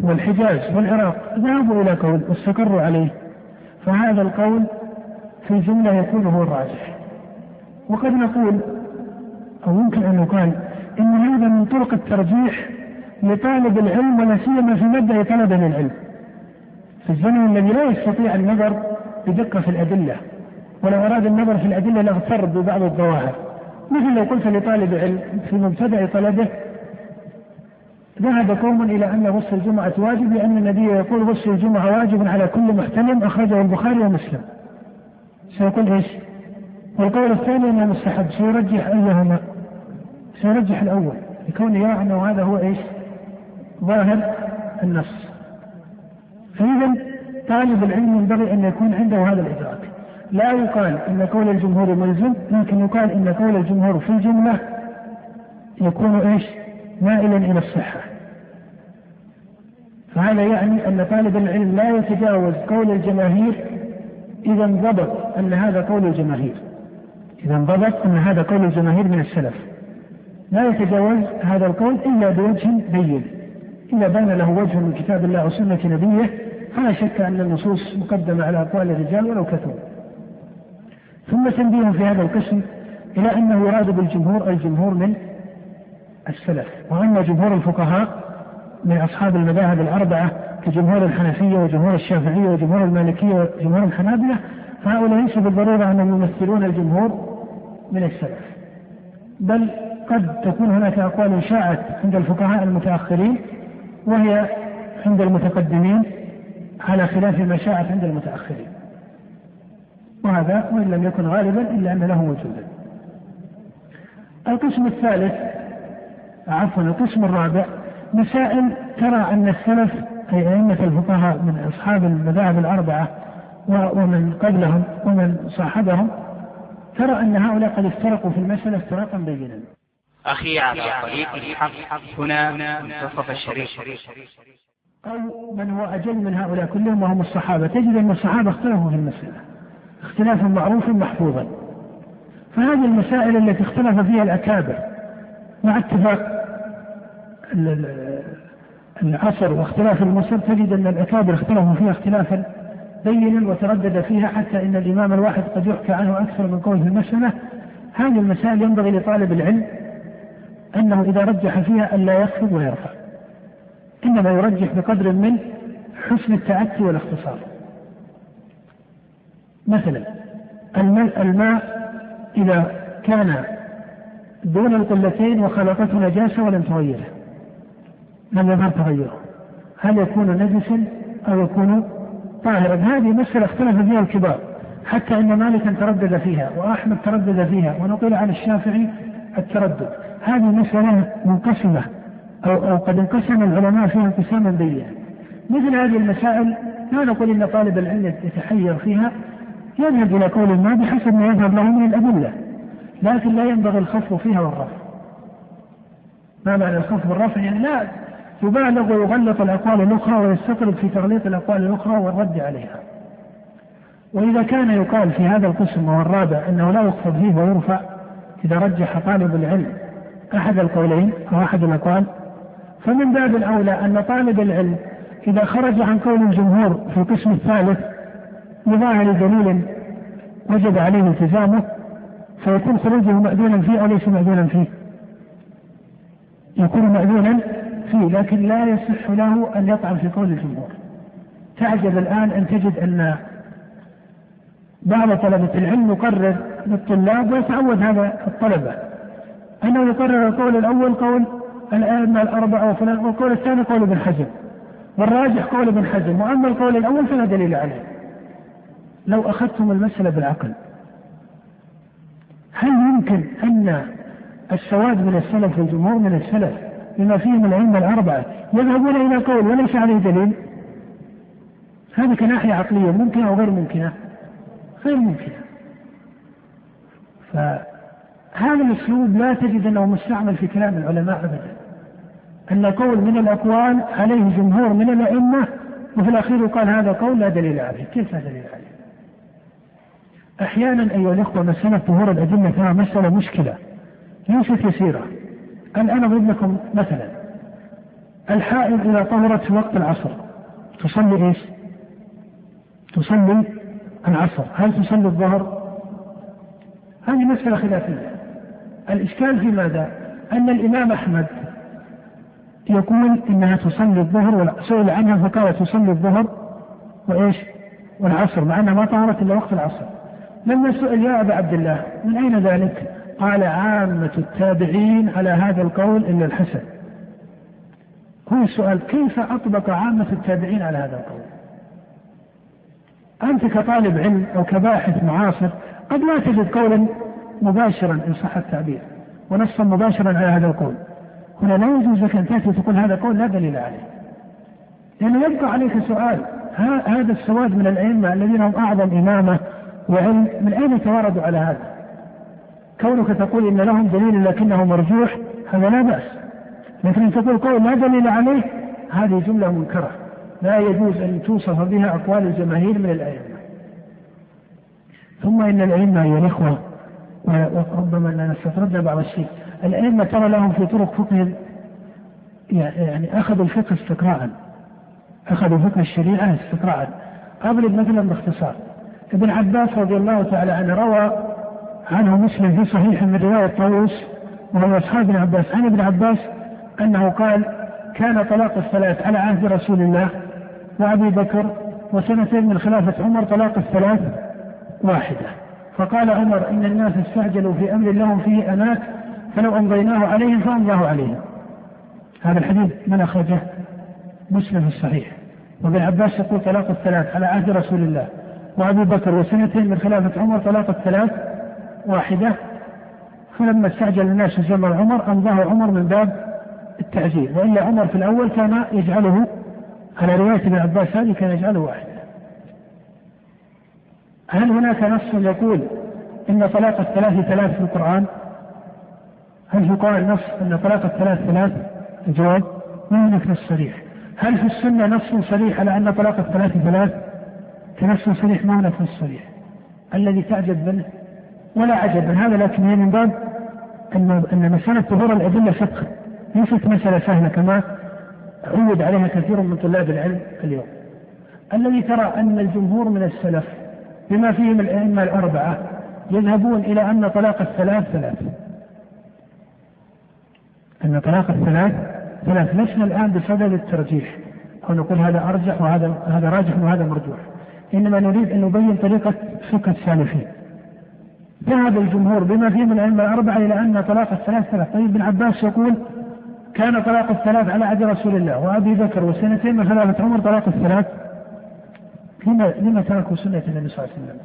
والحجاز والعراق ذهبوا إلى قول واستقروا عليه، فهذا القول في جملة يكون هو الراجح. وقد نقول أو يمكن أن يقال إن هذا من طرق الترجيح لطالب العلم، ولا سيما في مبدأ طلب العلم في الزمن الذي لا يستطيع النظر بدقة في الأدلة، ولو أراد النظر في الأدلة لاغتر ببعض الظواهر. مثل لو قلت لطالب علم في مبتدأ طلبه ذهب قوم إلى أن غسل الجمعة واجب، لأن النبي يقول غسل الجمعة واجب على كل محتلم، أخرجه البخاري ومسلم. سيقول إيش؟ والقول الثاني أنه مستحب. سيرجح أيهما؟ سيرجح الأول، لكون يرى أنه هذا هو إيش؟ ظاهر النص. فإذا طالب العلم ينبغي أن يكون عنده هذا الإدراك. لا يقال أن قول الجمهور ملزم، لكن يقال أن قول الجمهور في الجملة يكون إيش؟ مائلا إلى الصحة. فهذا يعني أن طالب العلم لا يتجاوز قول الجماهير إذا انضبط أن هذا قول الجماهير، إذا انضبط أن هذا قول الجماهير من السلف، لا يتجاوز هذا القول إلا بوجه بين، إلا بان له وجه من كتاب الله وسنة نبيه. فلا شك أن النصوص مقدمة على أقوال الرجال ولو كثر. ثم تنبيه في هذا القسم إلى أنه يراد بالجمهور الجمهور من السلف، وأما جمهور الفقهاء من أصحاب المذاهب الأربعة كجمهور الحنفية وجمهور الشافعية وجمهور المالكية وجمهور الحنابلة، فهؤلاء ليس بالضرورة أنهم يمثلون الجمهور من السلف، بل قد تكون هناك أقوال شاعت عند الفقهاء المتأخرين وهي عند المتقدمين على خلاف ما شاعت عند المتأخرين، وهذا وإن لم يكن غالبا إلا أن له وجودا. القسم الرابع مسائل ترى أن السلف أي أئمة الفقهاء من أصحاب المذاهب الأربعة ومن قبلهم ومن صاحبهم، ترى أن هؤلاء قد افترقوا في المسألة افتراقا بينا. أخي على طريق الحق هنا منتصف الشريط، أو من هو أجل من هؤلاء كلهم وهم الصحابة. تجد أن الصحابة اختلفوا في المسألة اختلافا معروفا محفوظا. فهذه المسائل التي اختلف فيها الأكابر مع اتفاق العصر واختلاف المصر، تجد أن الأكابر اختلفوا فيها اختلافا بينا وتردد فيها، حتى أن الإمام الواحد قد يحكى عنه أكثر من قول في المسألة. هذه المسائل ينبغي لطالب العلم أنه إذا رجح فيها ألا يخفض ويرفع، إنما يرجح بقدر من حسن التأتي والاختصار. مثلا الماء إذا كان دون القلتين وخلطته نجاسة ولم تغيره، لم يظهر تغيره، هل يكون نجسا أو يكون طاهرا؟ هذه مسألة اختلف فيها الكبار، حتى إن مالكا تردد فيها وأحمد تردد فيها، ونقل عن الشافعي التردد. هذه مسألة منقسمة أو قد انقسم العلماء فيها انقساما بينا. مثل هذه المسائل لا نقول إن طالب العلم يتحير فيها، يذهب إلى قول ما بحسب ما يذهب له من الأدلة، لكن لا ينبغي الخفض فيها والرفع. ما معنى الخفض والرفع؟ يعني لا يبالغ ويغلط الأقوال الأخرى ويستطرد في تغليط الأقوال الأخرى والرد عليها. وإذا كان يقال في هذا القسم والرابع أنه لا يخفض فيه ويرفع، إذا رجح طالب العلم أحد القولين أو أحد الأقوال، فمن باب الأولى أن طالب العلم إذا خرج عن قول الجمهور في القسم الثالث لظاهر دليل وجب عليه التزامه، فيكون خروجه مأذونا فيه أو ليس مأذونا فيه؟ يكون مأذونا فيه، لكن لا يصح له أن يطعن في قول الجمهور. تعجب الآن أن تجد أن بعض طلبة العلم يقرر للطلاب، ويتعود هذا الطلبة أنه يقرر القول الأول قول الأئمة الأربعة وفلان، والقول الثاني قول ابن حزم، والراجح قول ابن حزم، وأما القول الأول فلا دليل عليه. لو أخذتم المسألة بالعقل، هل يمكن أن السواد من السلف والجمهور من السلف لما فيهم الأئمة الأربعة يذهبون إلى قول وليس عليه دليل. هذا كناحية عقلية ممكنة أو غير ممكنة؟ غير ممكنة. فهذا الأسلوب لا تجد أنه مستعمل في كلام العلماء أبدا، أن قول من الأقوال عليه جمهور من الأئمة وفي الأخير قال هذا قول لا دليل عليه. كيف لا دليل عليه؟ أحيانا أيها الأخوة مسألة ظهور الأدلة ترى مسألة مشكلة ليست يسيرة. الآن أضرب لكم مثلا، الحائض إذا طهرت في وقت العصر تصلي إيش؟ تصلي العصر. هل تصلي الظهر؟ هذه مسألة خلافية. الإشكال في ماذا؟ أن الإمام أحمد يقول إنها تصلي الظهر، وسئل عنها فقال تصلي الظهر وإيش؟ والعصر، مع أنها ما طهرت إلا وقت العصر. لما سئل يا أبا عبد الله من أين ذلك؟ قال عامة التابعين على هذا القول إلا الحسن. هو السؤال كيف أطبق عامة التابعين على هذا القول؟ أنت كطالب علم أو كباحث معاصر قد لا تجد قولا مباشرا إن صح التعبير ونصا مباشرا على هذا القول. هنا لا يجوز لك أن تأتي تقول هذا قول لا دليل عليه، لأنه يبقى عليك سؤال. هذا السواد من الأئمة الذين هم أعظم إمامة وعلم من أين تواردوا على هذا؟ كونك تقول إن لهم دليل لكنه مرجوح هذا لا بأس، لكن أن تقول قول لا دليل عليه هذه جملة منكرة لا يجوز أن توصف بها أقوال الجماهير من الأئمة. ثم إن الأئمة أيها الإخوة، وربما أننا استطردنا بعض الشيء، الأئمة ترى لهم في طرق فقه، يعني أخذوا الفقه استقراءً، أخذوا فقه الشريعة استقراءً. أضرب مثلا باختصار، ابن عباس رضي الله تعالى عنه روى عنه مسلم في صحيح من رواية طاووس وهو أصحاب ابن عباس عن ابن عباس أنه قال كان طلاق الثلاث على عهد رسول الله وأبي بكر وسنتين من خلافة عمر طلاق الثلاث واحدة. فقال عمر إن الناس استعجلوا في أمر لهم فيه أنات فلو أمضيناه عليهم فأمضاه عليهم. هذا الحديث من أخرجه؟ مسلم الصحيح. وابن عباس يقول طلاق الثلاث على عهد رسول الله وأبي بكر وسنتين من خلافة عمر طلاق الثلاث واحدة، فلما استعجل الناس وجمع عمر أمضاه عمر من باب التعزير، وإلا عمر في الأول كان يجعله على رواية ابن عباس هذه كان يجعله واحدة. هل هناك نص يقول إن طلاق الثلاث ثلاث في القرآن؟ هل في القرآن نص إن طلاق الثلاث ثلاث؟ الجواب ما هناك نص صريح. هل في السنة نص صريح على أن طلاق الثلاث ثلاث؟ كنص صريح ما هناك نص صريح. الذي تعجب منه ولا عجب من هذا، لكن هي من باب أن مسألة ظهور الأدلة فقه ليست مسألة سهلة كما عود عليها كثير من طلاب العلم اليوم. الذي ترى أن الجمهور من السلف بما فيهم الأئمة الأربعة يذهبون إلى أن طلاق الثلاث ثلاث، أن طلاق الثلاث ثلاث. لسنا الآن بصدد الترجيح أو نقول هذا أرجح وهذا راجح وهذا مرجوح، إنما نريد أن نبين طريقة فقه السالفين. ذهب الجمهور بما فيهم الأئمة الأربعة إلى أن طلاق الثلاث ثلاث. طيب ابن عباس يقول كان طلاق الثلاث على عهد رسول الله وأبي بكر وسنتين من خلافة عمر طلاق الثلاث، لما تركوا سنة النبي صلى الله عليه وسلم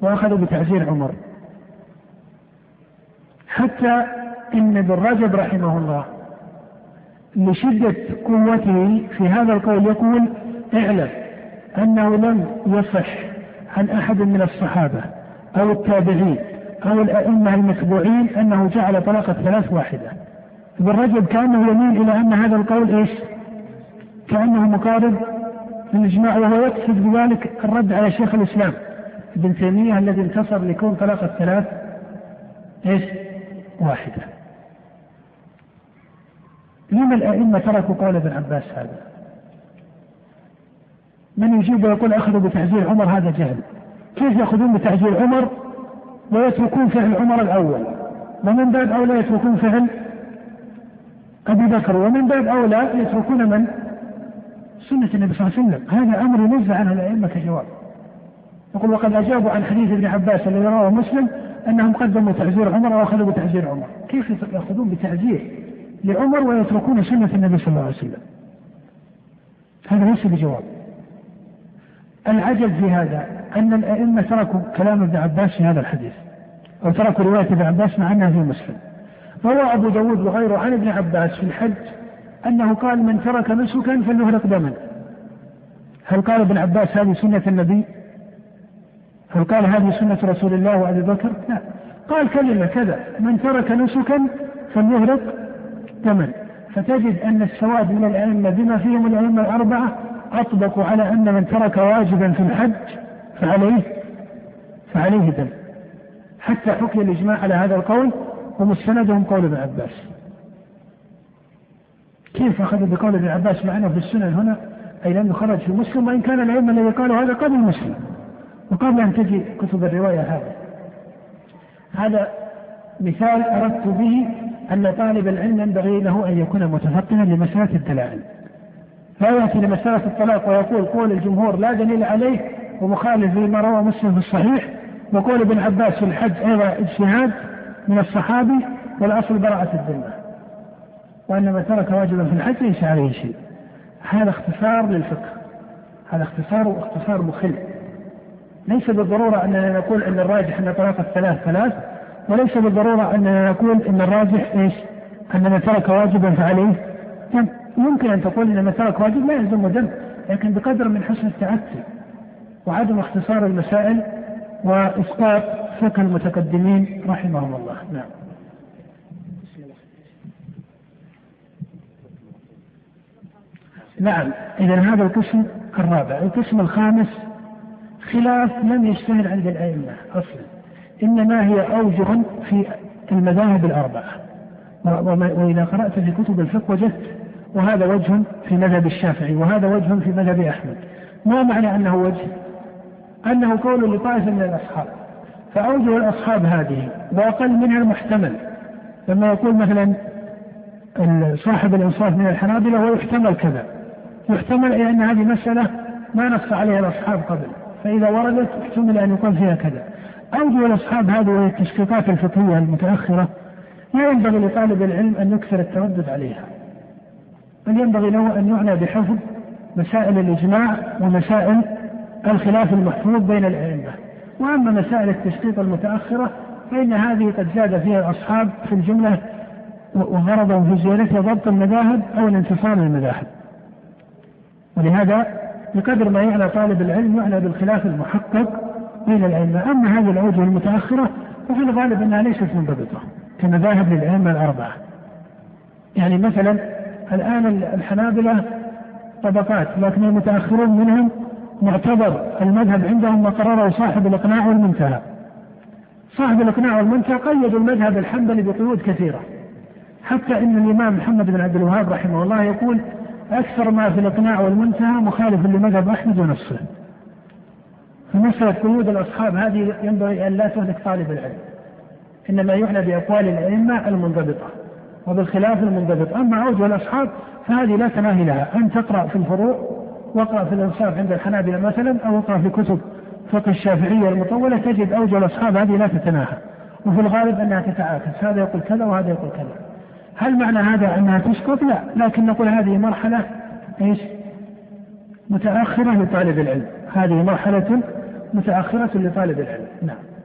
وأخذوا بتعزير عمر؟ حتى إن ابن رجب رحمه الله لشدة قوته في هذا القول يقول اعلم أنه لم يصح عن أحد من الصحابة أو التابعين أو الأئمة المتبوعين أنه جعل طلاق الثلاث واحدة. ابن رجب كأنه يميل إلى أن هذا القول إيش؟ كأنه مقارب للإجماع، وهو يقصد بذلك الرد على شيخ الإسلام ابن تيمية الذي انتصر لكون طلاق الثلاث إيش؟ واحدة. لما الأئمة تركوا قول ابن عباس هذا؟ من يجيب ويقول أخذوا بتعزير عمر هذا جهل. كيف يأخذون بتعزير عمر ويتركون فعل عمر الأول، ومن باب أولى يتركون فعل أبي بكر، ومن باب أولى يتركون من سنة النبي صلى الله عليه وسلم؟ هذا أمر ينزع عنه الأئمة كجواب. يقول وقد أجابوا عن حديث ابن عباس الذي رواه مسلم أنهم قدموا تعزير عمر وأخذوا بتعزير عمر. كيف يأخذون بتعزير لعمر ويتركون سنة النبي صلى الله عليه وسلم؟ هذا ليس بجواب. العجب في هذا أن الأئمة تركوا كلام ابن عباس في هذا الحديث، أو تركوا رواية ابن عباس مع أنها في مسلم، روى أبو داود وغيره عن ابن عباس في الحج أنه قال من ترك مسكا فليهرق دما. هل قال ابن عباس هذه سنة النبي؟ هل قال هذه سنة رسول الله وأبي بكر؟ لا، قال كلمة كذا، من ترك نسكا فليهرق دما. فتجد أن السواد من الأئمة بما فيهم الأئمة الأربعة أطبقوا على أن من ترك واجبا في الحج فعليه دم، حتى حكي الإجماع على هذا القول ومستندهم قول ابن عباس. كيف أخذ بقول ابن عباس معنا في السنن هنا؟ أي لأنه خرج في مسلم، وإن كان العلم الذي قالوا هذا قبل مسلم وقبل أن تجي كتب الرواية. هذا مثال أردت به أن طالب العلم ينبغي له أن يكون متفطنا لمسألة الدلائل، لا يأتي لمسألة الطلاق ويقول قول الجمهور لا دليل عليه ومخالف لما روى مسلم في الصحيح، وقول ابن عباس في الحج أيضا اجتهاد من الصحابي، والأصل براءة الذمة، وإنما ترك واجبا في الحج ليس عليه شيء. هذا اختصار للفقه، هذا اختصار واختصار مخل، ليس بالضرورة أننا نقول أن الراجح أن طلاق الثلاث ثلاث، وليس بالضرورة أننا نقول أن الراجح إيش؟ أننا ترك واجبا فعليه. يمكن أن تقول أن ترك واجب لا يلزم دم، لكن بقدر من حسن التعتي وعدم اختصار المسائل وإسقاط فقه المتقدمين رحمهم الله. نعم. نعم. إذن هذا القسم الرابع. القسم الخامس خلاف لم يشتهر عند الأئمة أصلا، إنما هي أوجه في المذاهب الأربعة، وإذا قرأت في كتب الفقه وجدت وهذا وجه في مذهب الشافعي، وهذا وجه في مذهب أحمد. ما معنى أنه وجه؟ أنه قول لطائفة من الأصحاب، فأوجه الأصحاب هذه وأقل منها المحتمل. لما يقول مثلا صاحب الإنصاف من الحنابلة هو يحتمل كذا، يحتمل أن هذه مسألة ما نص عليها الأصحاب قبل، فإذا وردت يحتمل أن يقال فيها كذا. أوجه الأصحاب هذه والتشقيقات الفقهية المتأخرة لا ينبغي لطالب العلم أن يكثر التردد عليها، بل ينبغي له أن يعنى بحفظ مسائل الإجماع ومسائل الخلاف المحفوظ بين الأئمة. وأما مسائل التشقيق المتأخرة فإن هذه قد زاد فيها الأصحاب في الجملة وغرضهم في زيادتها ضبط المذاهب أو الانتصام للمذاهب، ولهذا بقدر ما يعنى طالب العلم يعنى بالخلاف المحقق بين الأئمة. أما هذه الأوجه المتأخرة ففي الغالب أنها ليست منضبطة كمذاهب للأئمة الأربعة. يعني مثلا الآن الحنابلة طبقات، لكن المتأخرون منهم معتبر المذهب عندهم ما قرره صاحب الإقناع والمنتهى. صاحب الإقناع والمنتهى قيد المذهب الحنبلي بقيود كثيرة، حتى إن الإمام محمد بن عبد الوهاب رحمه الله يقول أكثر ما في الإقناع والمنتهى مخالف لمذهب أحمد ونفسه. فمسألة قيود الأصحاب هذه ينبغي أن لا تهلك طالب العلم، إنما يعنى بأقوال الأئمة المنضبطة وبالخلاف المنضبط. أما أوجه الأصحاب فهذه لا تناهي لها، أن تقرأ في الفروع، واقرأ في الإنصاف عند الحنابلة مثلا، أو اقرأ في كتب فقه الشافعية المطولة، تجد أوجه الأصحاب هذه لا تتناهى، وفي الغالب أنها تتعاكس، هذا يقول كذا وهذا يقول كذا. هل معنى هذا أنها تسقط؟ لا، لكن نقول هذه مرحلة إيش؟ متأخرة لطالب العلم، هذه مرحلة متأخرة لطالب العلم. نعم.